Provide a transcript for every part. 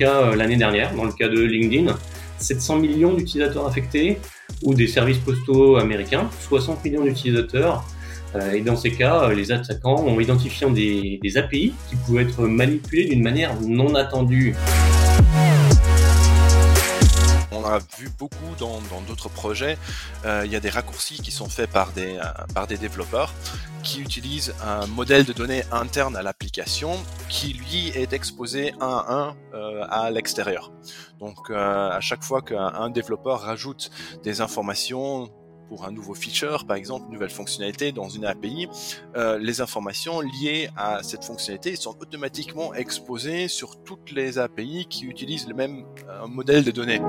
cas l'année dernière, dans le cas de LinkedIn, 700 millions d'utilisateurs affectés, ou des services postaux américains, 60 millions d'utilisateurs. Et dans ces cas, les attaquants ont identifié des API qui pouvaient être manipulées d'une manière non attendue. On a vu beaucoup dans d'autres projets, il y a des raccourcis qui sont faits par des développeurs qui utilisent un modèle de données interne à l'application qui, lui, est exposé un à un à l'extérieur. Donc, à chaque fois qu'un développeur rajoute des informations pour un nouveau feature, par exemple, une nouvelle fonctionnalité dans une API, les informations liées à cette fonctionnalité sont automatiquement exposées sur toutes les API qui utilisent le même modèle de données.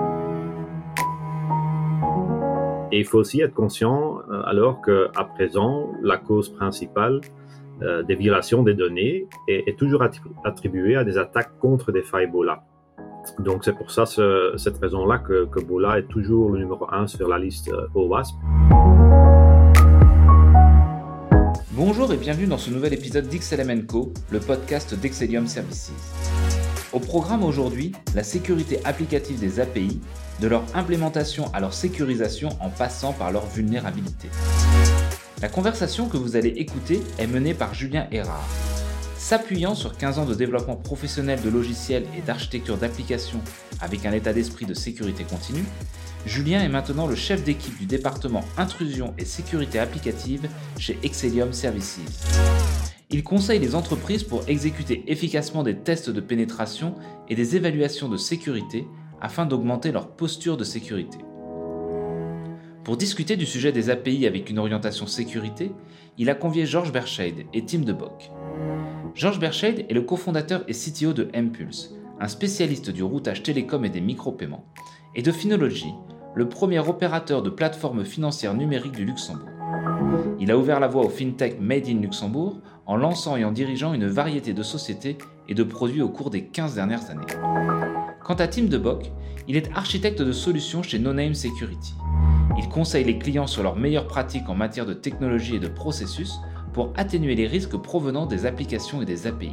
Et il faut aussi être conscient, alors qu'à présent, la cause principale des violations des données est toujours attribuée à des attaques contre des failles BOLA. Donc c'est pour ça, cette raison-là que BOLA est toujours le numéro 1 sur la liste OWASP. Bonjour et bienvenue dans ce nouvel épisode d'XLM&Co, le podcast d'Excellium Services. Au programme aujourd'hui, la sécurité applicative des API, de leur implémentation à leur sécurisation en passant par leur vulnérabilité. La conversation que vous allez écouter est menée par Julien Ehrhart. S'appuyant sur 15 ans de développement professionnel de logiciels et d'architecture d'application avec un état d'esprit de sécurité continue, Julien est maintenant le chef d'équipe du département intrusion et sécurité applicative chez Excellium Services. Il conseille les entreprises pour exécuter efficacement des tests de pénétration et des évaluations de sécurité afin d'augmenter leur posture de sécurité. Pour discuter du sujet des API avec une orientation sécurité, il a convié Georges Berscheid et Tim De Boeck. Georges Berscheid est le cofondateur et CTO de Mpulse, un spécialiste du routage télécom et des micro-paiements, et de Finologee, le premier opérateur de plateforme financière numérique du Luxembourg. Il a ouvert la voie au fintech Made in Luxembourg en lançant et en dirigeant une variété de sociétés et de produits au cours des 15 dernières années. Quant à Tim De Boeck, il est architecte de solutions chez Noname Security. Il conseille les clients sur leurs meilleures pratiques en matière de technologie et de processus pour atténuer les risques provenant des applications et des API.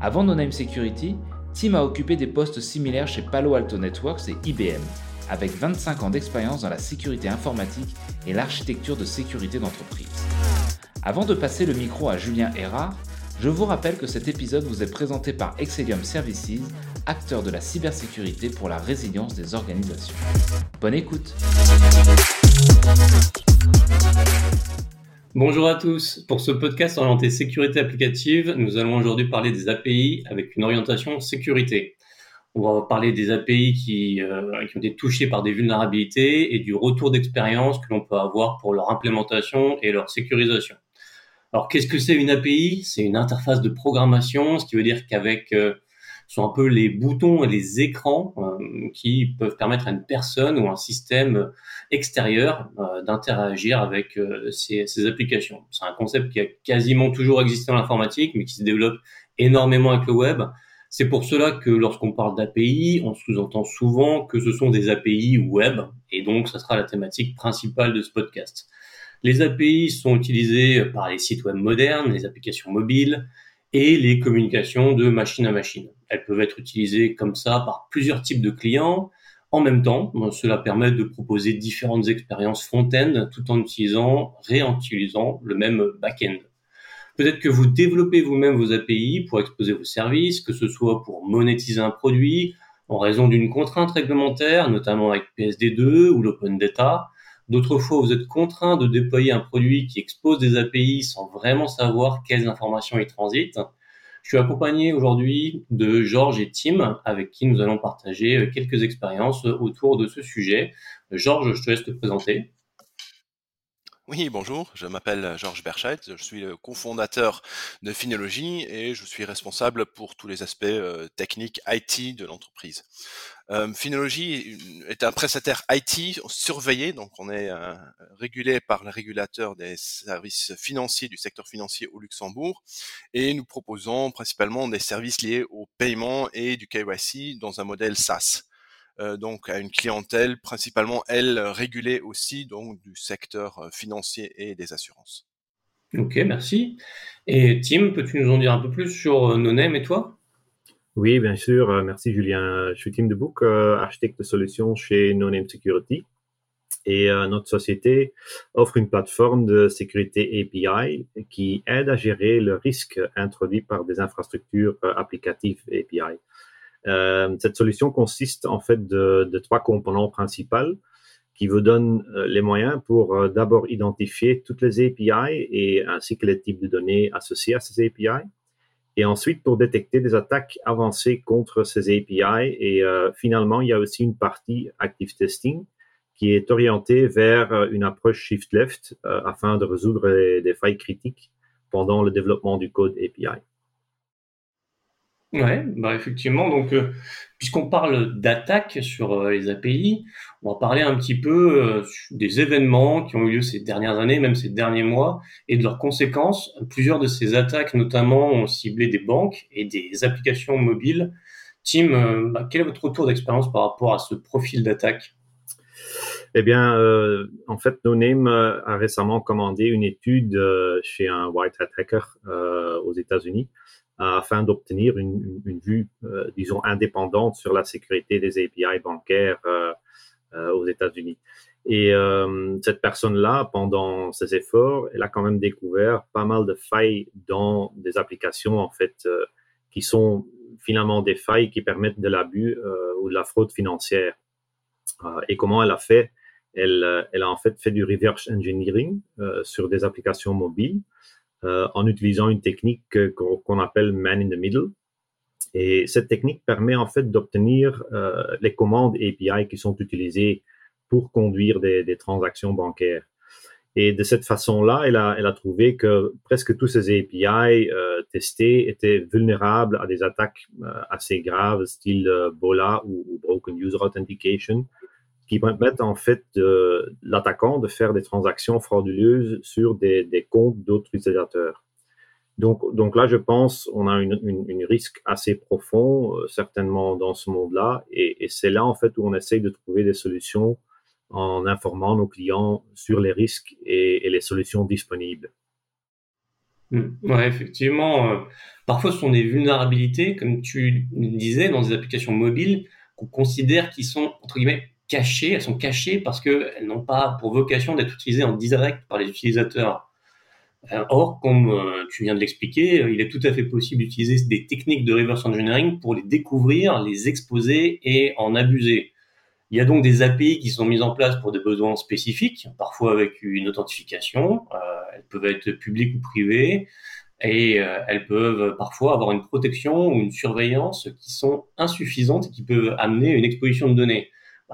Avant Noname Security, Tim a occupé des postes similaires chez Palo Alto Networks et IBM, avec 25 ans d'expérience dans la sécurité informatique et l'architecture de sécurité d'entreprise. Avant de passer le micro à Julien Ehrhart, je vous rappelle que cet épisode vous est présenté par Excellium Services, acteur de la cybersécurité pour la résilience des organisations. Bonne écoute. Bonjour à tous. Pour ce podcast orienté sécurité applicative, nous allons aujourd'hui parler des API avec une orientation sécurité. On va parler des API qui ont été touchées par des vulnérabilités et du retour d'expérience que l'on peut avoir pour leur implémentation et leur sécurisation. Alors, qu'est-ce que c'est une API ? C'est une interface de programmation, ce qui veut dire qu'avec sont un peu les boutons et les écrans qui peuvent permettre à une personne ou un système extérieur d'interagir avec ces applications. C'est un concept qui a quasiment toujours existé dans l'informatique, mais qui se développe énormément avec le web. C'est pour cela que lorsqu'on parle d'API, on sous-entend souvent que ce sont des API web, et donc ça sera la thématique principale de ce podcast. Les API sont utilisées par les sites web modernes, les applications mobiles et les communications de machine à machine. Elles peuvent être utilisées comme ça par plusieurs types de clients. En même temps, cela permet de proposer différentes expériences front-end tout en réutilisant le même back-end. Peut-être que vous développez vous-même vos API pour exposer vos services, que ce soit pour monétiser un produit en raison d'une contrainte réglementaire, notamment avec PSD2 ou l'open data. D'autres fois, vous êtes contraint de déployer un produit qui expose des API sans vraiment savoir quelles informations y transitent. Je suis accompagné aujourd'hui de Georges et Tim, avec qui nous allons partager quelques expériences autour de ce sujet. Georges, je te laisse te présenter. Oui, bonjour, je m'appelle Georges Berscheid, je suis le cofondateur de Finologee et je suis responsable pour tous les aspects techniques IT de l'entreprise. Finologee est un prestataire IT surveillé, donc on est régulé par le régulateur des services financiers du secteur financier au Luxembourg et nous proposons principalement des services liés au paiement et du KYC dans un modèle SaaS. Donc à une clientèle principalement, elle, régulée aussi, donc du secteur financier et des assurances. Ok, merci. Et Tim, peux-tu nous en dire un peu plus sur Noname et toi ? Oui, bien sûr. Merci, Julien. Je suis Tim De Boeck, architecte de solutions chez Noname Security. Et notre société offre une plateforme de sécurité API qui aide à gérer le risque introduit par des infrastructures applicatives API. Cette solution consiste en fait de trois composants principaux qui vous donnent les moyens pour d'abord identifier toutes les API et ainsi que les types de données associés à ces API, et ensuite pour détecter des attaques avancées contre ces API. Et finalement, il y a aussi une partie active testing qui est orientée vers une approche shift-left afin de résoudre des failles critiques pendant le développement du code API. Ouais, bah effectivement. Donc, puisqu'on parle d'attaques sur les API, on va parler un petit peu des événements qui ont eu lieu ces dernières années, même ces derniers mois, et de leurs conséquences. Plusieurs de ces attaques, notamment, ont ciblé des banques et des applications mobiles. Tim, quel est votre retour d'expérience par rapport à ce profil d'attaque ? Eh bien, en fait, Noname a récemment commandé une étude chez un white hat hacker aux États-Unis afin d'obtenir une vue, disons, indépendante sur la sécurité des API bancaires aux États-Unis. Et cette personne-là, pendant ses efforts, elle a quand même découvert pas mal de failles dans des applications, en fait, qui sont finalement des failles qui permettent de l'abus ou de la fraude financière. Et comment elle a fait ? Elle a en fait du reverse engineering sur des applications mobiles en utilisant une technique qu'on appelle man in the middle. Et cette technique permet en fait d'obtenir les commandes API qui sont utilisées pour conduire des transactions bancaires. Et de cette façon-là, elle a trouvé que presque tous ces API testés étaient vulnérables à des attaques assez graves, style BOLA ou Broken User Authentication, qui permettent en fait l'attaquant de faire des transactions frauduleuses sur des comptes d'autres utilisateurs. Donc là, je pense on a une risque assez profond, certainement dans ce monde-là, et c'est là en fait où on essaye de trouver des solutions en informant nos clients sur les risques et les solutions disponibles. Ouais, effectivement. Parfois, ce sont des vulnérabilités, comme tu disais, dans des applications mobiles qu'on considère qu'ils sont, entre guillemets, cachées. Elles sont cachées parce qu'elles n'ont pas pour vocation d'être utilisées en direct par les utilisateurs. Or, comme tu viens de l'expliquer, il est tout à fait possible d'utiliser des techniques de reverse engineering pour les découvrir, les exposer et en abuser. Il y a donc des API qui sont mises en place pour des besoins spécifiques, parfois avec une authentification. Elles peuvent être publiques ou privées et elles peuvent parfois avoir une protection ou une surveillance qui sont insuffisantes et qui peuvent amener une exposition de données.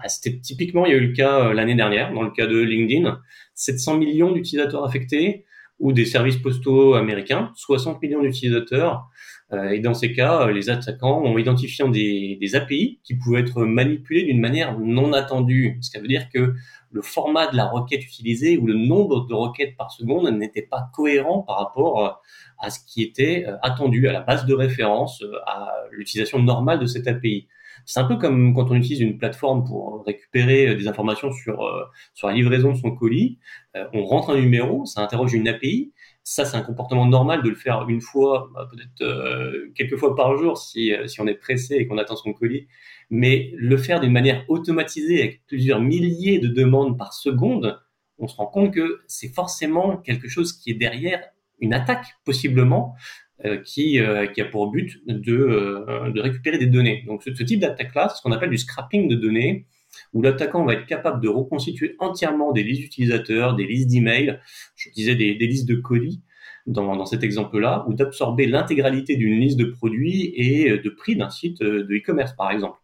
C'était typiquement, il y a eu le cas l'année dernière, dans le cas de LinkedIn, 700 millions d'utilisateurs affectés ou des services postaux américains, 60 millions d'utilisateurs. Et dans ces cas, les attaquants ont identifié des API qui pouvaient être manipulées d'une manière non attendue. Ce qui veut dire que le format de la requête utilisée ou le nombre de requêtes par seconde n'était pas cohérent par rapport à ce qui était attendu, à la base de référence, à l'utilisation normale de cette API. C'est un peu comme quand on utilise une plateforme pour récupérer des informations sur la livraison de son colis. On rentre un numéro, ça interroge une API. Ça, c'est un comportement normal de le faire une fois, peut-être quelques fois par jour si on est pressé et qu'on attend son colis. Mais le faire d'une manière automatisée avec plusieurs milliers de demandes par seconde, on se rend compte que c'est forcément quelque chose qui est derrière une attaque, possiblement, qui a pour but de récupérer des données. Donc, ce type d'attaque-là, c'est ce qu'on appelle du scrapping de données, où l'attaquant va être capable de reconstituer entièrement des listes d'utilisateurs, des listes d'emails, je disais des listes de colis dans cet exemple-là, ou d'absorber l'intégralité d'une liste de produits et de prix d'un site de e-commerce, par exemple.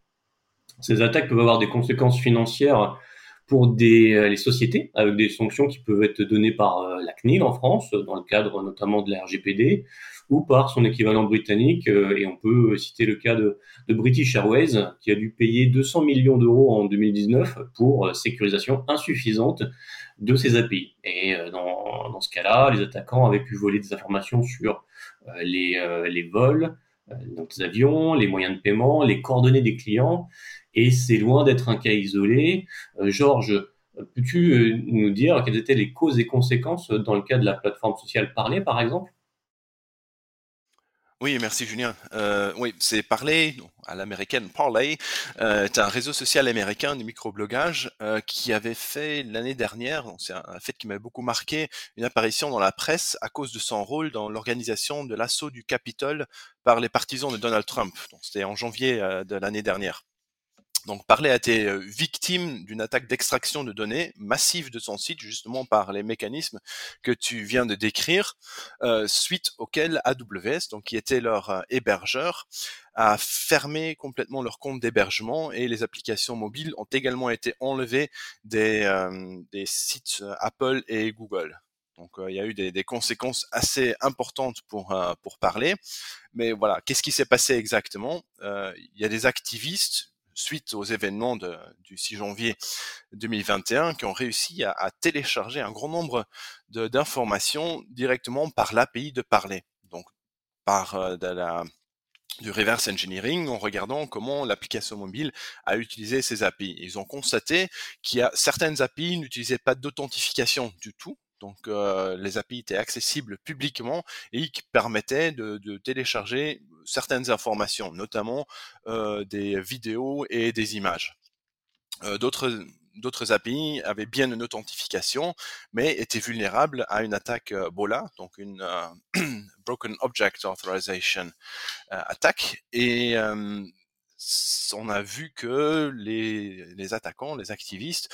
Ces attaques peuvent avoir des conséquences financières pour les sociétés, avec des sanctions qui peuvent être données par la CNIL en France, dans le cadre notamment de la RGPD, ou par son équivalent britannique, et on peut citer le cas de British Airways, qui a dû payer 200 millions d'euros en 2019 pour sécurisation insuffisante de ses API. Et dans ce cas-là, les attaquants avaient pu voler des informations sur les vols, donc les avions, les moyens de paiement, les coordonnées des clients, et c'est loin d'être un cas isolé. Georges, peux-tu nous dire quelles étaient les causes et conséquences dans le cas de la plateforme sociale Parler, par exemple ? Oui, merci Julien. Oui, c'est Parler, non, à l'américaine Parler, est un réseau social américain de microblogage qui avait fait l'année dernière, c'est un fait qui m'a beaucoup marqué, une apparition dans la presse à cause de son rôle dans l'organisation de l'assaut du Capitole par les partisans de Donald Trump. Donc, c'était en janvier de l'année dernière. Donc, Parler a été victime d'une attaque d'extraction de données massive de son site, justement par les mécanismes que tu viens de décrire, suite auquel AWS, donc qui était leur hébergeur, a fermé complètement leur compte d'hébergement et les applications mobiles ont également été enlevées des sites Apple et Google. Donc, il y a eu des conséquences assez importantes pour Parler. Mais voilà, qu'est-ce qui s'est passé exactement ? Il y a des activistes suite aux événements du 6 janvier 2021, qui ont réussi à télécharger un grand nombre d'informations directement par l'API de Parler, donc par du reverse engineering, en regardant comment l'application mobile a utilisé ces API. Ils ont constaté qu'il y a certaines API n'utilisaient pas d'authentification du tout, donc les API étaient accessibles publiquement et qui permettaient de télécharger certaines informations, notamment des vidéos et des images. D'autres API avaient bien une authentification, mais étaient vulnérables à une attaque BOLA, donc une Broken Object Authorization attaque. Et on a vu que les attaquants, les activistes,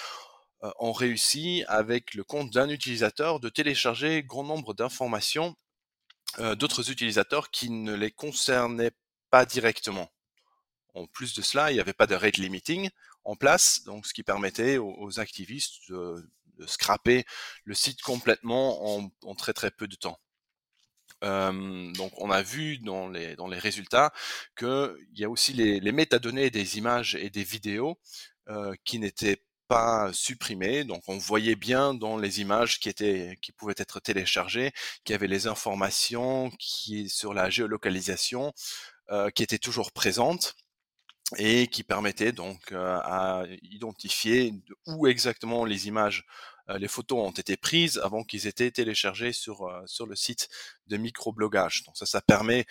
ont réussi, avec le compte d'un utilisateur, de télécharger grand nombre d'informations d'autres utilisateurs qui ne les concernaient pas directement. En plus de cela, il n'y avait pas de rate limiting en place, donc ce qui permettait aux activistes de scraper le site complètement en très très peu de temps. Donc on a vu dans les résultats qu'il y a aussi les métadonnées des images et des vidéos qui n'étaient pas supprimé, donc on voyait bien dans les images qui pouvaient être téléchargées, qu'il y avait les informations sur la géolocalisation qui étaient toujours présentes et qui permettaient donc à identifier où exactement les images, les photos ont été prises avant qu'ils étaient téléchargés sur le site de microblogage. Donc ça permet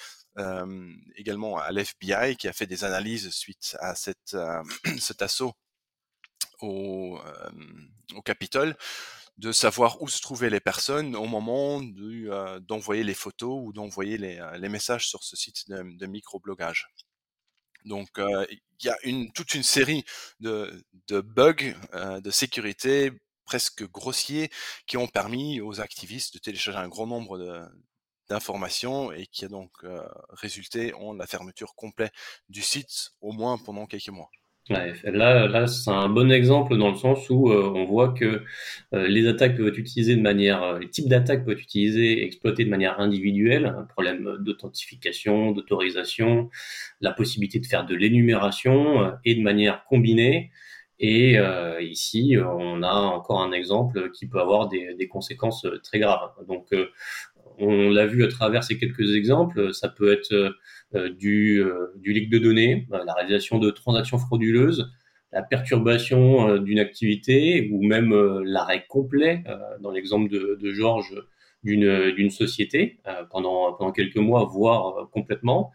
également à l'FBI qui a fait des analyses suite à cet assaut au Capitole, de savoir où se trouvaient les personnes au moment d'envoyer les photos ou d'envoyer les messages sur ce site de microblogage. Donc, il y a toute une série de bugs de sécurité presque grossiers qui ont permis aux activistes de télécharger un grand nombre d'informations et qui a donc résulté en la fermeture complète du site, au moins pendant quelques mois. Ouais, là, c'est un bon exemple dans le sens où on voit que les attaques peuvent être utilisées de manière, les types d'attaques peuvent être utilisés, exploités de manière individuelle, un problème d'authentification, d'autorisation, la possibilité de faire de l'énumération et de manière combinée. Et ici, on a encore un exemple qui peut avoir des conséquences très graves. Donc, on l'a vu à travers ces quelques exemples, ça peut être du leak de données, la réalisation de transactions frauduleuses, la perturbation d'une activité ou même l'arrêt complet, dans l'exemple de Georges, d'une société pendant quelques mois, voire complètement.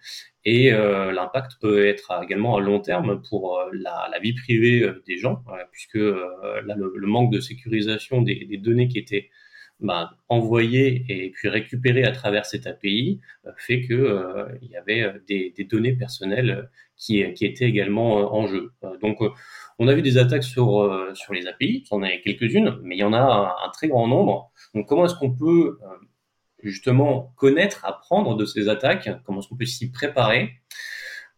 Et l'impact peut être également à long terme pour la vie privée des gens, puisque là, le manque de sécurisation des données qui étaient envoyé et puis récupéré à travers cette API fait que il y avait des données personnelles qui étaient également en jeu. Donc, on a vu des attaques sur les API, on en a quelques-unes, mais il y en a un très grand nombre. Donc, comment est-ce qu'on peut justement connaître, apprendre de ces attaques? Comment est-ce qu'on peut s'y préparer?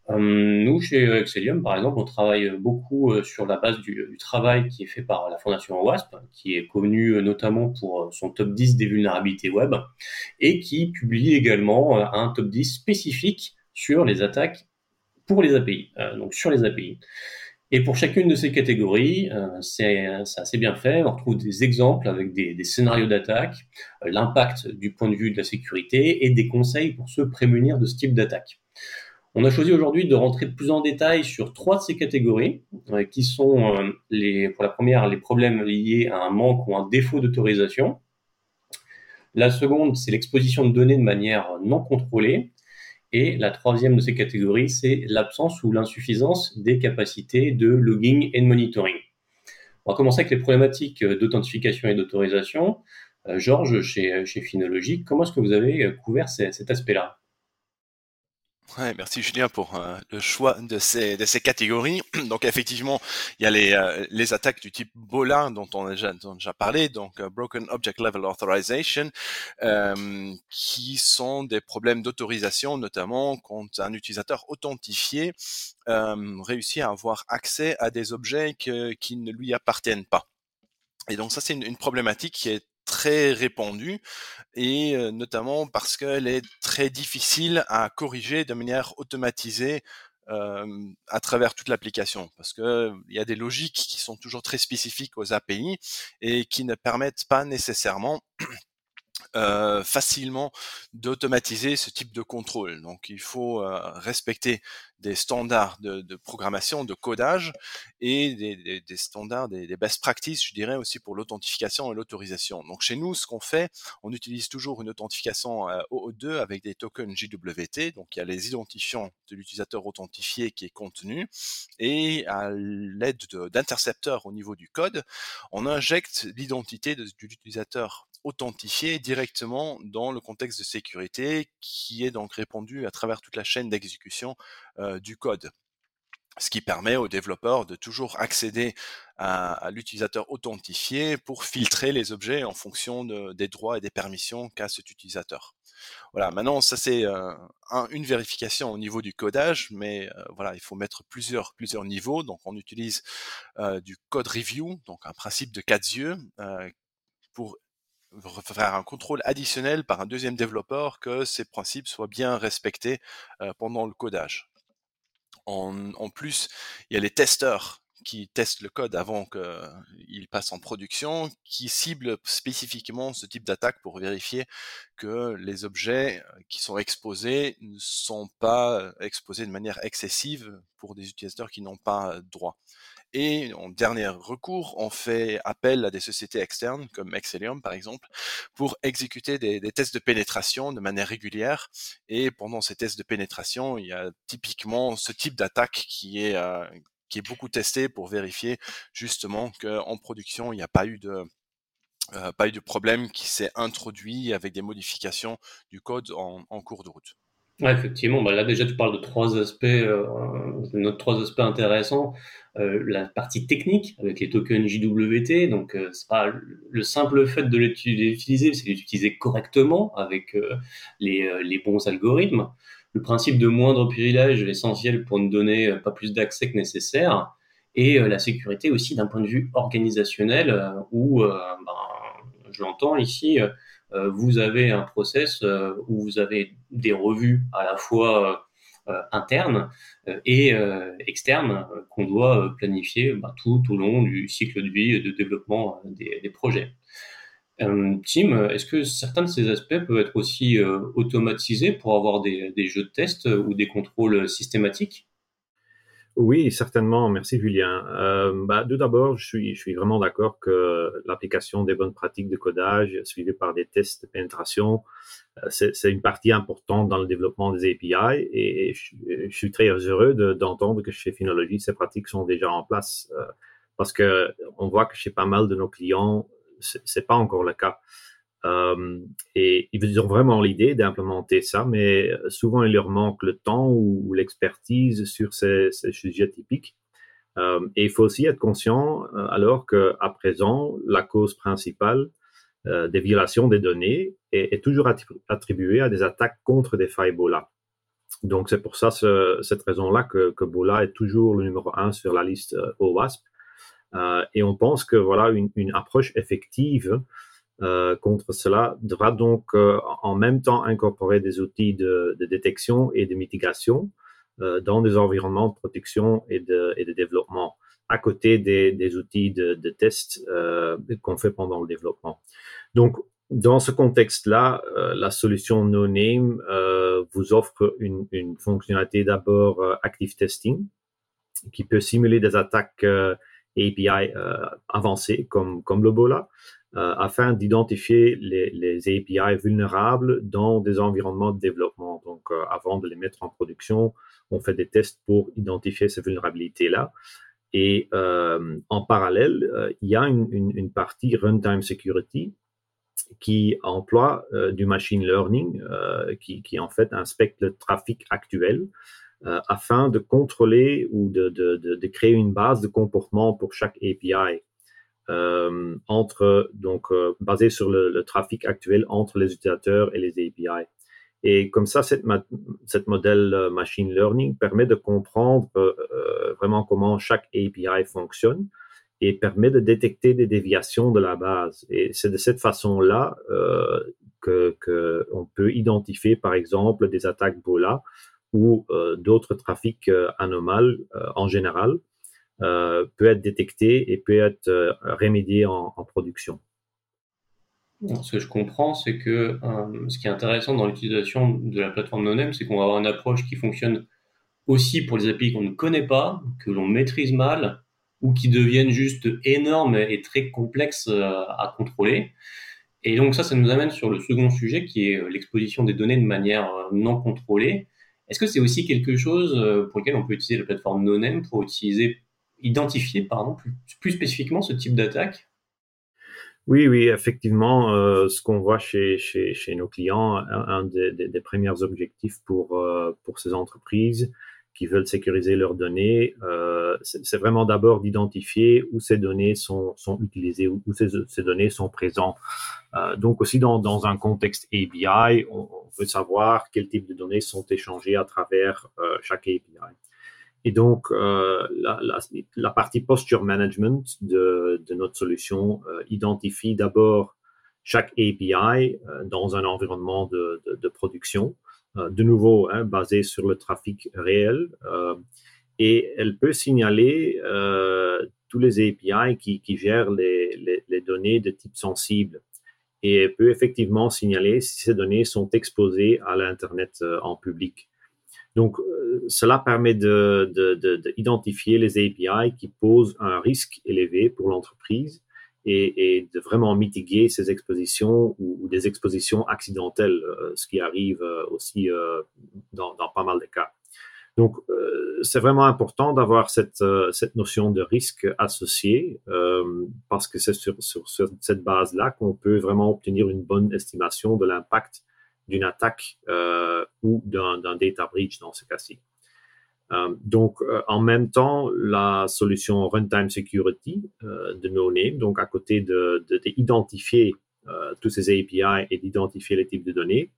Nous, chez Excellium, par exemple, on travaille beaucoup sur la base du travail qui est fait par la fondation OWASP, qui est connue notamment pour son top 10 des vulnérabilités web, et qui publie également un top 10 spécifique sur les attaques pour les API, donc sur les API. Et pour chacune de ces catégories, c'est assez bien fait. On retrouve des exemples avec des scénarios d'attaque, l'impact du point de vue de la sécurité et des conseils pour se prémunir de ce type d'attaque. On a choisi aujourd'hui de rentrer plus en détail sur trois de ces catégories, qui sont pour la première, les problèmes liés à un manque ou un défaut d'autorisation. La seconde, c'est l'exposition de données de manière non contrôlée. Et la troisième de ces catégories, c'est l'absence ou l'insuffisance des capacités de logging et de monitoring. On va commencer avec les problématiques d'authentification et d'autorisation. Georges, chez Finologee, comment est-ce que vous avez couvert cet aspect-là ? Ouais, merci Julien pour le choix de ces catégories. Donc effectivement, il y a les attaques du type BOLA dont on a déjà parlé, donc Broken Object Level Authorization, qui sont des problèmes d'autorisation, notamment quand un utilisateur authentifié réussit à avoir accès à des objets qui ne lui appartiennent pas. Et donc ça, c'est une problématique qui est très répandue et notamment parce qu'elle est très difficile à corriger de manière automatisée à travers toute l'application, parce que il y a des logiques qui sont toujours très spécifiques aux API et qui ne permettent pas nécessairement facilement d'automatiser ce type de contrôle. Donc il faut respecter des standards de programmation, de codage et des standards, des best practices, je dirais aussi pour l'authentification et l'autorisation. Donc chez nous, ce qu'on fait, on utilise toujours une authentification OAuth2 avec des tokens JWT. Donc il y a les identifiants de l'utilisateur authentifié qui est contenu et à l'aide d'intercepteurs au niveau du code, on injecte l'identité de l'utilisateur authentifié directement dans le contexte de sécurité qui est donc répandu à travers toute la chaîne d'exécution du code. Ce qui permet aux développeurs de toujours accéder à l'utilisateur authentifié pour filtrer les objets en fonction des droits et des permissions qu'a cet utilisateur. Voilà, maintenant ça c'est une vérification au niveau du codage, mais voilà, il faut mettre plusieurs niveaux. Donc on utilise du code review, donc un principe de quatre yeux pour faire un contrôle additionnel par un deuxième développeur que ces principes soient bien respectés pendant le codage. En plus, il y a les testeurs qui testent le code avant qu'il passe en production, qui ciblent spécifiquement ce type d'attaque pour vérifier que les objets qui sont exposés ne sont pas exposés de manière excessive pour des utilisateurs qui n'ont pas droit. Et en dernier recours, on fait appel à des sociétés externes, comme Excellium par exemple, pour exécuter des tests de pénétration de manière régulière. Et pendant ces tests de pénétration, il y a typiquement ce type d'attaque qui est beaucoup testé pour vérifier justement qu'en production, il n'y a pas eu de problème qui s'est introduit avec des modifications du code en cours de route. Ouais, effectivement, là déjà tu parles de trois aspects intéressants. La partie technique avec les tokens JWT, donc c'est pas le simple fait de l'utiliser, c'est d'utiliser correctement avec les bons algorithmes. Le principe de moindre privilège est essentiel pour ne donner pas plus d'accès que nécessaire. Et la sécurité aussi d'un point de vue organisationnel où, je l'entends ici, vous avez un process où vous avez des revues à la fois internes et externes qu'on doit planifier tout au long du cycle de vie et de développement des projets. Tim, est-ce que certains de ces aspects peuvent être aussi automatisés pour avoir des jeux de test ou des contrôles systématiques ? Oui, certainement. Merci, Julien. Tout d'abord, je suis vraiment d'accord que l'application des bonnes pratiques de codage suivie par des tests de pénétration, c'est une partie importante dans le développement des API et je suis très heureux d'entendre que chez Finologee, ces pratiques sont déjà en place parce que on voit que chez pas mal de nos clients, c'est pas encore le cas. Et ils ont vraiment l'idée d'implémenter ça, mais souvent il leur manque le temps ou l'expertise sur ces sujets typiques. Et il faut aussi être conscient, alors qu'à présent, la cause principale des violations des données est toujours attribuée à des attaques contre des failles BOLA. Donc c'est pour ça, cette raison-là que BOLA est toujours le numéro 1 sur la liste OWASP. Et on pense que voilà, une approche effective contre cela devra donc en même temps incorporer des outils de détection et de mitigation dans des environnements de protection et de développement à côté des outils de test qu'on fait pendant le développement. Donc, dans ce contexte-là, la solution Noname vous offre une fonctionnalité d'abord Active Testing qui peut simuler des attaques API avancées comme le BOLA, afin d'identifier les API vulnérables dans des environnements de développement. Donc, avant de les mettre en production, on fait des tests pour identifier ces vulnérabilités-là. Et en parallèle, il y a une partie runtime security qui emploie du machine learning, qui en fait inspecte le trafic actuel afin de contrôler ou de créer une base de comportement pour chaque API, basée sur le trafic actuel entre les utilisateurs et les API. Et comme ça, cette modèle machine learning permet de comprendre vraiment comment chaque API fonctionne et permet de détecter des déviations de la base. Et c'est de cette façon-là qu'on peut identifier, par exemple, des attaques BOLA ou d'autres trafics anomales en général, peut être détecté et peut être remédié en production. Alors, ce que je comprends, c'est que ce qui est intéressant dans l'utilisation de la plateforme Noname, c'est qu'on va avoir une approche qui fonctionne aussi pour les API qu'on ne connaît pas, que l'on maîtrise mal, ou qui deviennent juste énormes et très complexes à contrôler. Et donc ça nous amène sur le second sujet, qui est l'exposition des données de manière non contrôlée. Est-ce que c'est aussi quelque chose pour lequel on peut utiliser la plateforme Noname pour identifier plus spécifiquement ce type d'attaque ? Oui, effectivement, ce qu'on voit chez nos clients, un des premiers objectifs pour ces entreprises qui veulent sécuriser leurs données, c'est vraiment d'abord d'identifier où ces données sont utilisées, où ces données sont présentes. Donc aussi dans un contexte API, on veut savoir quel type de données sont échangées à travers chaque API. Et donc, la partie posture management de notre solution identifie d'abord chaque API dans un environnement de production, de nouveau basé sur le trafic réel, et elle peut signaler tous les API qui gèrent les données de type sensible, et elle peut effectivement signaler si ces données sont exposées à l'Internet en public. Donc, cela permet d'identifier les API qui posent un risque élevé pour l'entreprise et de vraiment mitiguer ces expositions ou des expositions accidentelles, ce qui arrive aussi dans pas mal de cas. Donc, c'est vraiment important d'avoir cette notion de risque associée parce que c'est sur cette base-là qu'on peut vraiment obtenir une bonne estimation de l'impact d'une attaque ou d'un data breach dans ce cas-ci. Donc, en même temps, la solution Runtime Security de Noname, donc à côté d'identifier tous ces API et d'identifier les types de données,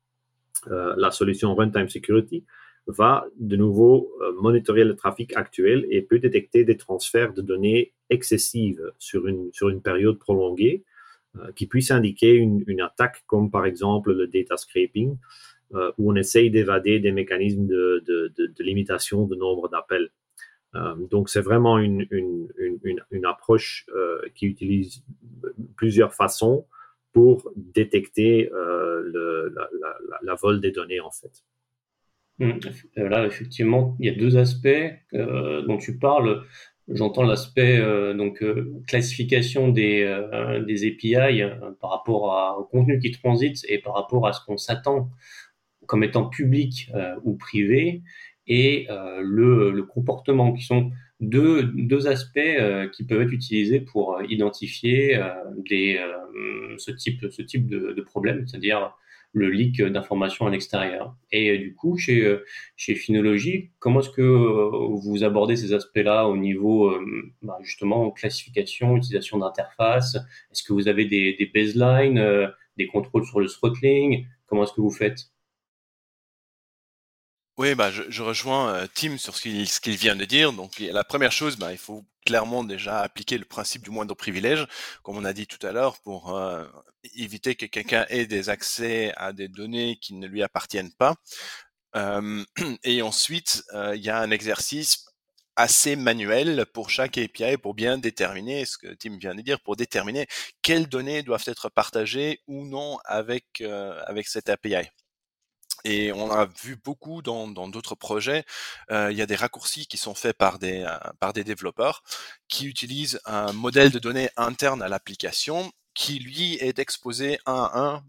la solution Runtime Security va de nouveau monitorer le trafic actuel et peut détecter des transferts de données excessives sur une période prolongée, qui puisse indiquer une attaque comme par exemple le data scraping où on essaye d'évader des mécanismes de limitation de nombre d'appels. Donc c'est vraiment une approche qui utilise plusieurs façons pour détecter la vol des données en fait. Là effectivement il y a deux aspects dont tu parles. J'entends l'aspect classification des API par rapport au contenu qui transite et par rapport à ce qu'on s'attend comme étant public ou privé, et le comportement, qui sont deux aspects qui peuvent être utilisés pour identifier ce type de problème, c'est-à-dire le leak d'informations à l'extérieur. Et du coup, chez Finologee, comment est-ce que vous abordez ces aspects-là au niveau, justement, classification, utilisation d'interface ? Est-ce que vous avez des baselines, des contrôles sur le throttling ? Comment est-ce que vous faites ? Oui, je rejoins Tim sur ce qu'il vient de dire. Donc, la première chose, il faut clairement déjà appliquer le principe du moindre privilège, comme on a dit tout à l'heure, pour éviter que quelqu'un ait des accès à des données qui ne lui appartiennent pas. Et ensuite, il y a un exercice assez manuel pour chaque API pour bien déterminer, ce que Tim vient de dire, pour déterminer quelles données doivent être partagées ou non avec cette API. Et on a vu beaucoup dans d'autres projets, il y a des raccourcis qui sont faits par des développeurs qui utilisent un modèle de données interne à l'application qui lui est exposé 1-1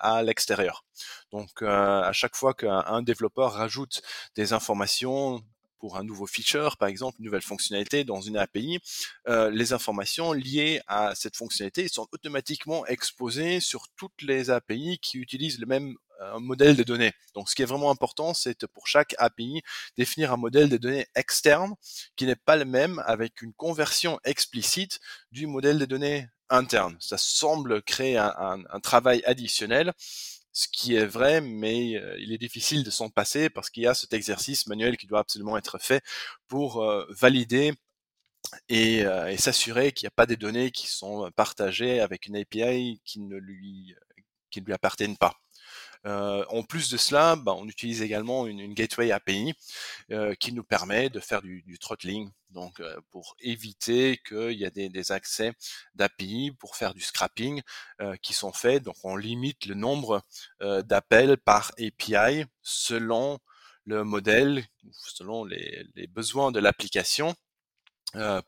à l'extérieur. Donc à chaque fois qu'un développeur rajoute des informations pour un nouveau feature, par exemple, une nouvelle fonctionnalité dans une API, les informations liées à cette fonctionnalité sont automatiquement exposées sur toutes les API qui utilisent le même modèle de données. Donc ce qui est vraiment important, c'est de, pour chaque API, définir un modèle de données externe qui n'est pas le même, avec une conversion explicite du modèle de données interne. Ça semble créer un travail additionnel, ce qui est vrai, mais il est difficile de s'en passer parce qu'il y a cet exercice manuel qui doit absolument être fait pour valider et s'assurer qu'il n'y a pas des données qui sont partagées avec une API qui ne lui appartiennent pas. En plus de cela, on utilise également une gateway API qui nous permet de faire du throttling, donc pour éviter qu'il y ait des accès d'API pour faire du scrapping qui sont faits. Donc on limite le nombre d'appels par API selon le modèle, selon les besoins de l'application.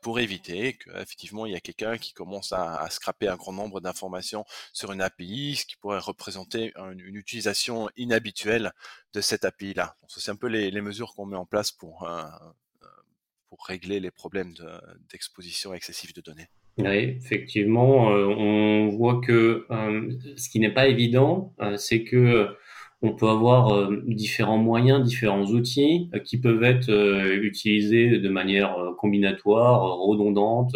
Pour éviter qu'effectivement il y a quelqu'un qui commence à scraper un grand nombre d'informations sur une API, ce qui pourrait représenter une utilisation inhabituelle de cette API-là. Donc, c'est un peu les mesures qu'on met en place pour régler les problèmes d'exposition excessive de données. Oui, effectivement, on voit que ce qui n'est pas évident, c'est que on peut avoir différents moyens, différents outils qui peuvent être utilisés de manière combinatoire, redondante,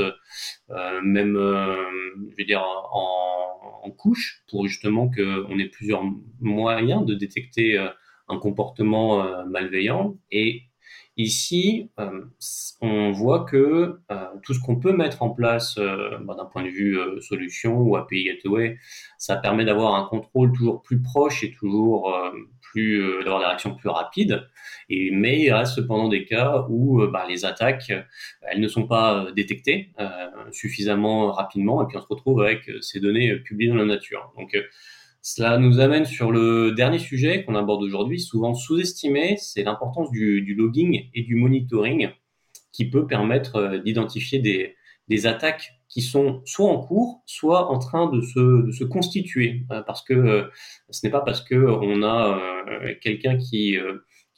même, je veux dire, en couche, pour justement qu'on ait plusieurs moyens de détecter un comportement malveillant. Et ici, on voit que tout ce qu'on peut mettre en place d'un point de vue solution ou API Gateway, ça permet d'avoir un contrôle toujours plus proche et toujours d'avoir des réactions plus rapides. Mais il reste cependant des cas où les attaques, elles ne sont pas détectées suffisamment rapidement et puis on se retrouve avec ces données publiées dans la nature. Donc, cela nous amène sur le dernier sujet qu'on aborde aujourd'hui, souvent sous-estimé, c'est l'importance du logging et du monitoring qui peut permettre d'identifier des attaques qui sont soit en cours, soit en train de se constituer. Parce que ce n'est pas parce qu'on a quelqu'un qui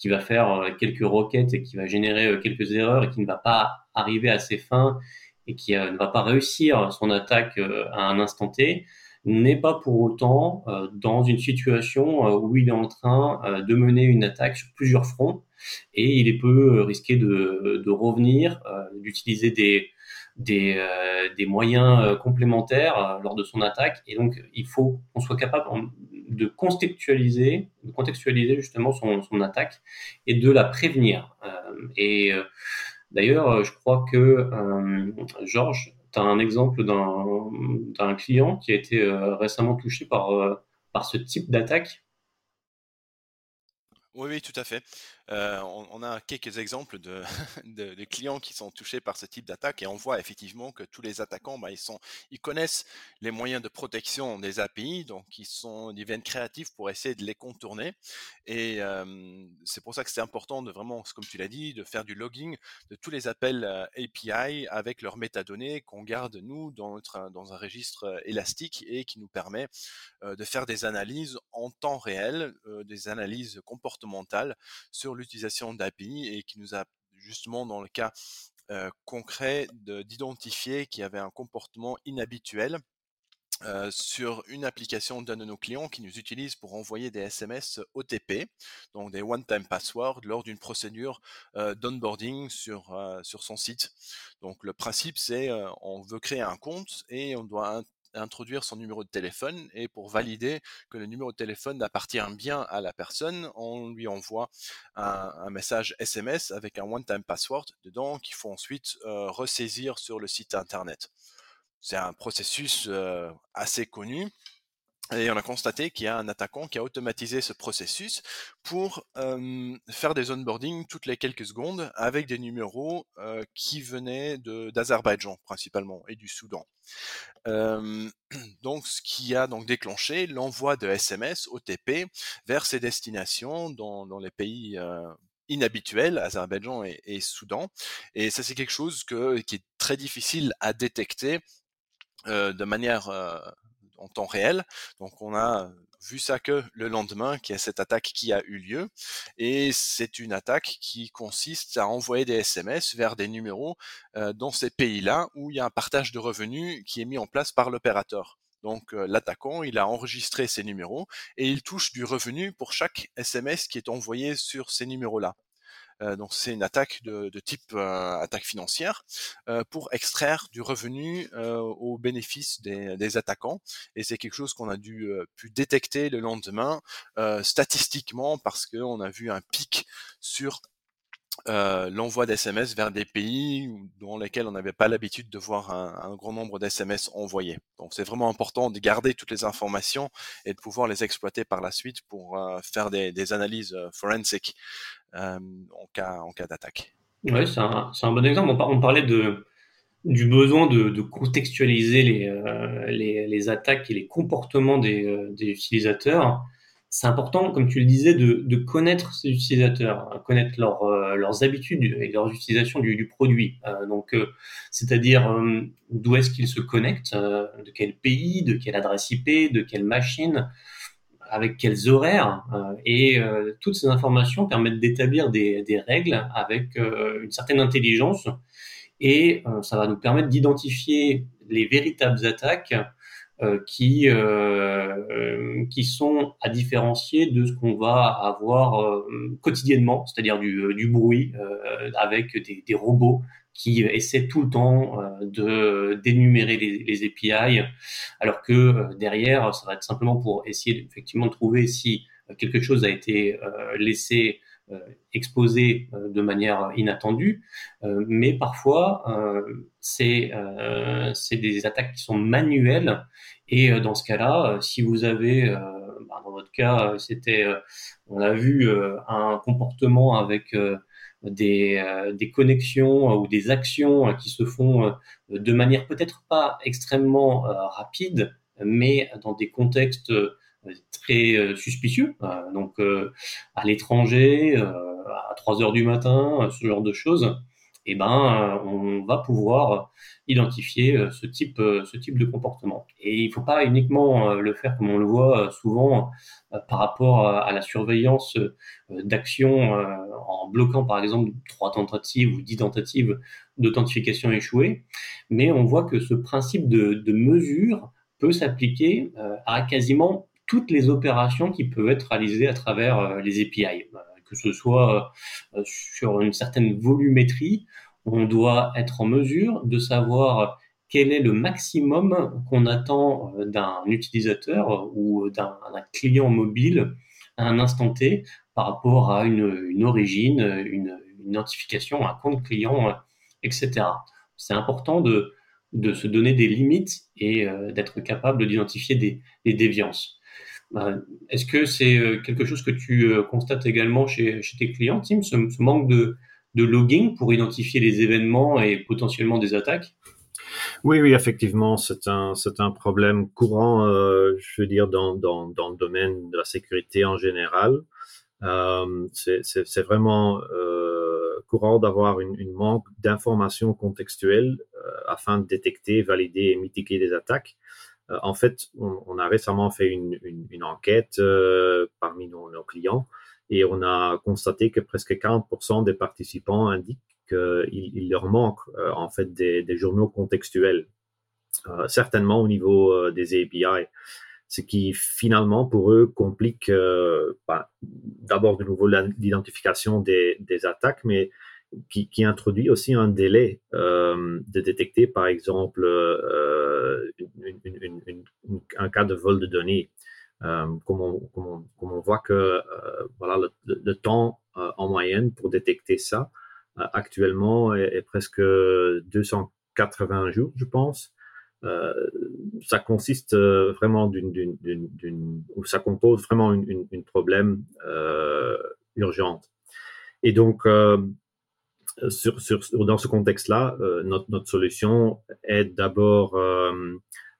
va faire quelques requêtes et qui va générer quelques erreurs et qui ne va pas arriver à ses fins et qui ne va pas réussir son attaque à un instant T, n'est pas pour autant dans une situation où il est en train de mener une attaque sur plusieurs fronts et il est peu risqué de revenir, d'utiliser des moyens complémentaires lors de son attaque. Et donc, il faut qu'on soit capable de contextualiser justement son attaque et de la prévenir. Et d'ailleurs, je crois que Georges, tu as un exemple d'un client qui a été récemment touché par ce type d'attaque? Oui, tout à fait. On a quelques exemples de clients qui sont touchés par ce type d'attaque et on voit effectivement que tous les attaquants, ils connaissent les moyens de protection des API, donc ils deviennent créatifs pour essayer de les contourner. Et c'est pour ça que c'est important de vraiment, comme tu l'as dit, de faire du logging de tous les appels API avec leurs métadonnées qu'on garde nous dans un registre élastique et qui nous permet de faire des analyses en temps réel, des analyses comportementales sur l'utilisation d'API et qui nous a justement dans le cas concret d'identifier qu'il y avait un comportement inhabituel sur une application d'un de nos clients qui nous utilise pour envoyer des SMS OTP, donc des one-time passwords, lors d'une procédure d'onboarding sur son site. Donc le principe c'est on veut créer un compte et on doit introduire son numéro de téléphone et pour valider que le numéro de téléphone appartient bien à la personne, on lui envoie un message SMS avec un one-time password dedans qu'il faut ensuite ressaisir sur le site internet. C'est un processus assez connu et on a constaté qu'il y a un attaquant qui a automatisé ce processus pour faire des onboardings toutes les quelques secondes avec des numéros qui venaient d'Azerbaïdjan principalement et du Soudan. Donc ce qui a donc déclenché l'envoi de SMS OTP vers ces destinations dans les pays inhabituels, Azerbaïdjan et Soudan. Et ça c'est quelque chose qui est très difficile à détecter de manière en temps réel. Donc on a vu ça que le lendemain, qu'il y a cette attaque qui a eu lieu. Et c'est une attaque qui consiste à envoyer des SMS vers des numéros dans ces pays-là où il y a un partage de revenus qui est mis en place par l'opérateur. Donc l'attaquant, il a enregistré ces numéros et il touche du revenu pour chaque SMS qui est envoyé sur ces numéros-là. Donc c'est une attaque de type attaque financière pour extraire du revenu au bénéfice des attaquants. Et c'est quelque chose qu'on a pu détecter le lendemain statistiquement parce qu'on a vu un pic sur l'envoi d'SMS vers des pays dans lesquels on n'avait pas l'habitude de voir un grand nombre d'SMS envoyés. Donc c'est vraiment important de garder toutes les informations et de pouvoir les exploiter par la suite pour faire des analyses forensiques en cas d'attaque. Oui, c'est un bon exemple. On parlait du besoin de contextualiser les attaques et les comportements des utilisateurs. C'est important, comme tu le disais, de connaître ces utilisateurs, connaître leurs habitudes et leurs utilisations du produit. C'est-à-dire d'où est-ce qu'ils se connectent, de quel pays, de quelle adresse IP, de quelle machine, avec quels horaires. Et toutes ces informations permettent d'établir des règles avec une certaine intelligence. Et ça va nous permettre d'identifier les véritables attaques qui sont à différencier de ce qu'on va avoir quotidiennement, c'est-à-dire du bruit avec des robots qui essaient tout le temps d'énumérer les API, alors que derrière, ça va être simplement pour essayer effectivement de trouver si quelque chose a été laissé exposé de manière inattendue, mais parfois c'est des attaques qui sont manuelles et dans ce cas-là, si vous avez, dans votre cas, on a vu un comportement avec des connexions ou des actions qui se font de manière peut-être pas extrêmement rapide, mais dans des contextes très suspicieux, donc à l'étranger, à 3h du matin, ce genre de choses, on va pouvoir identifier ce type de comportement. Et il ne faut pas uniquement le faire comme on le voit souvent par rapport à la surveillance d'actions en bloquant par exemple 3 tentatives ou 10 tentatives d'authentification échouées, mais on voit que ce principe de mesure peut s'appliquer à quasiment toutes les opérations qui peuvent être réalisées à travers les API, que ce soit sur une certaine volumétrie, on doit être en mesure de savoir quel est le maximum qu'on attend d'un utilisateur ou d'un client mobile à un instant T par rapport à une origine, une identification, un compte client, etc. C'est important de se donner des limites et d'être capable d'identifier des déviances. Est-ce que c'est quelque chose que tu constates également chez tes clients, Tim, ce manque de logging pour identifier les événements et potentiellement des attaques ? Oui, effectivement, c'est un problème courant, je veux dire, dans le domaine de la sécurité en général. C'est vraiment courant d'avoir une manque d'informations contextuelles afin de détecter, valider et mitiguer des attaques. En fait, on a récemment fait une enquête parmi nos clients et on a constaté que presque 40% des participants indiquent qu'il leur manque en fait des journaux contextuels, certainement au niveau des API, ce qui finalement pour eux complique d'abord de nouveau l'identification des attaques, mais qui introduit aussi un délai de détecter, par exemple, un cas de vol de données. Comme on voit que le temps en moyenne pour détecter ça actuellement est presque 280 jours, je pense. Ça consiste vraiment ça compose vraiment une problème urgente. Et donc dans ce contexte-là, notre solution est d'abord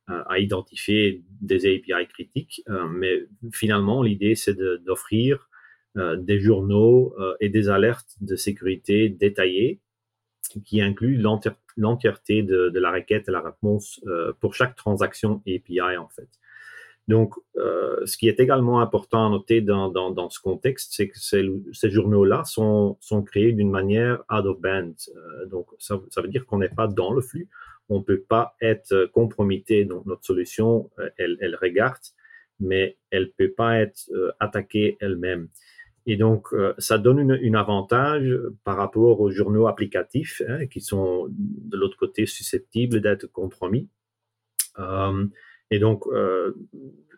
à identifier des API critiques, mais finalement, l'idée, c'est d'offrir des journaux et des alertes de sécurité détaillées qui incluent l'entièreté de la requête et la réponse pour chaque transaction API, en fait. Donc, ce qui est également important à noter dans ce contexte, c'est que ces journaux-là sont créés d'une manière out-of-band. Donc, ça veut dire qu'on n'est pas dans le flux, on ne peut pas être compromitté. Donc, notre solution, elle regarde, mais elle ne peut pas être attaquée elle-même. Et donc, ça donne un avantage par rapport aux journaux applicatifs qui sont, de l'autre côté, susceptibles d'être compromis. Et donc,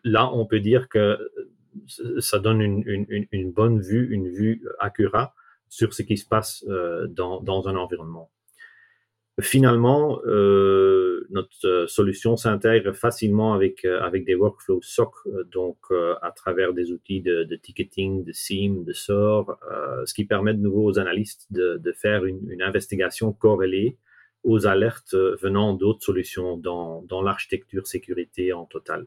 là, on peut dire que ça donne une bonne vue, une vue accurate sur ce qui se passe dans un environnement. Finalement, notre solution s'intègre facilement avec des workflows SOC, donc à travers des outils de ticketing, de SIEM, de SOAR, ce qui permet de nouveau aux analystes de faire une investigation corrélée aux alertes venant d'autres solutions dans l'architecture sécurité en total.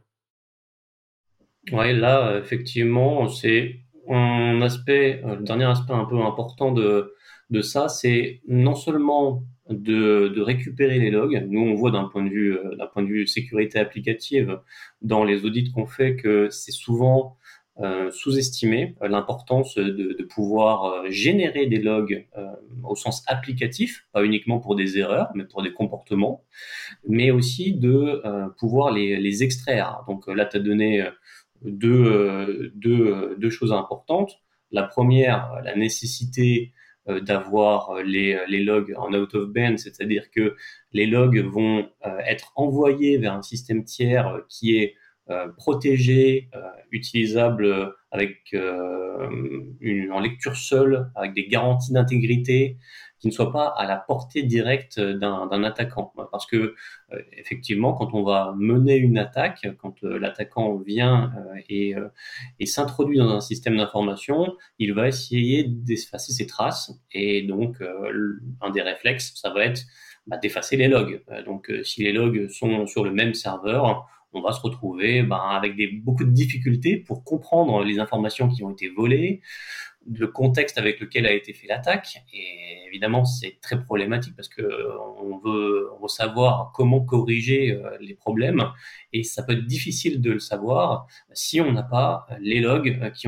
Oui, là, effectivement, c'est un aspect, le dernier aspect un peu important de ça, c'est non seulement de récupérer les logs. Nous, on voit d'un point de vue sécurité applicative, dans les audits qu'on fait, que c'est souvent sous-estimé l'importance de pouvoir générer des logs au sens applicatif, pas uniquement pour des erreurs, mais pour des comportements, mais aussi de pouvoir les extraire. Donc là, tu as donné deux choses importantes. La première, la nécessité d'avoir les logs en out-of-band, c'est-à-dire que les logs vont être envoyés vers un système tiers qui est protégé, utilisable avec en lecture seule, avec des garanties d'intégrité qui ne soient pas à la portée directe d'un attaquant. Parce que effectivement, quand on va mener une attaque, quand l'attaquant vient et s'introduit dans un système d'information, il va essayer d'effacer ses traces. Et donc, un des réflexes, ça va être d'effacer les logs. Donc, si les logs sont sur le même serveur, on va se retrouver avec beaucoup de difficultés pour comprendre les informations qui ont été volées, le contexte avec lequel a été fait l'attaque. Et évidemment, c'est très problématique parce qu'on veut savoir comment corriger les problèmes. Et ça peut être difficile de le savoir si on n'a pas les logs qui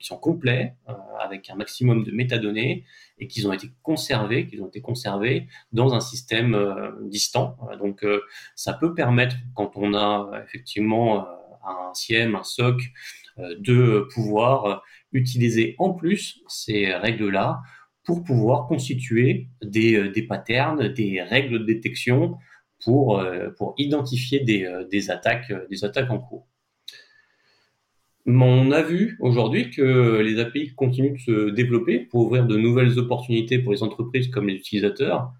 sont complets, avec un maximum de métadonnées, et qu'ils ont été conservés dans un système distant. Donc, ça peut permettre, quand on a effectivement un SIEM, un SOC, de pouvoir utiliser en plus ces règles-là pour pouvoir constituer des patterns, des règles de détection pour identifier des attaques en cours. Mais on a vu aujourd'hui que les API continuent de se développer pour ouvrir de nouvelles opportunités pour les entreprises comme les utilisateurs.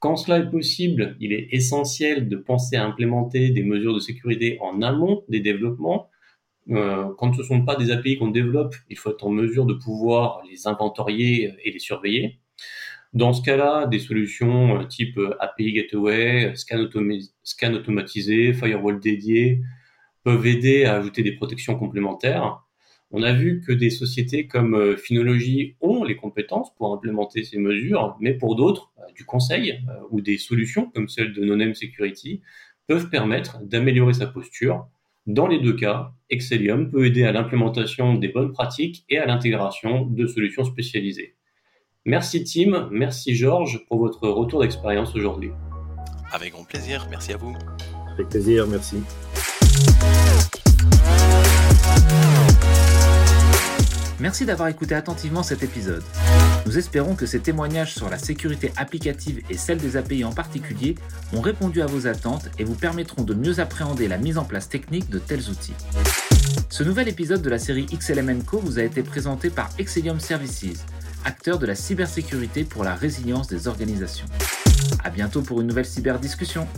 Quand cela est possible, il est essentiel de penser à implémenter des mesures de sécurité en amont des développements. Quand ce ne sont pas des API qu'on développe, il faut être en mesure de pouvoir les inventorier et les surveiller. Dans ce cas-là, des solutions type API Gateway, scan automatisé, firewall dédié peuvent aider à ajouter des protections complémentaires. On a vu que des sociétés comme Finologee ont les compétences pour implémenter ces mesures, mais pour d'autres, du conseil ou des solutions comme celle de Noname Security peuvent permettre d'améliorer sa posture. Dans les deux cas, Excellium peut aider à l'implémentation des bonnes pratiques et à l'intégration de solutions spécialisées. Merci Tim, merci Georges pour votre retour d'expérience aujourd'hui. Avec grand plaisir, merci à vous. Avec plaisir, merci. Merci d'avoir écouté attentivement cet épisode. Nous espérons que ces témoignages sur la sécurité applicative et celle des API en particulier ont répondu à vos attentes et vous permettront de mieux appréhender la mise en place technique de tels outils. Ce nouvel épisode de la série XLM&Co vous a été présenté par Excellium Services, acteur de la cybersécurité pour la résilience des organisations. À bientôt pour une nouvelle cyberdiscussion.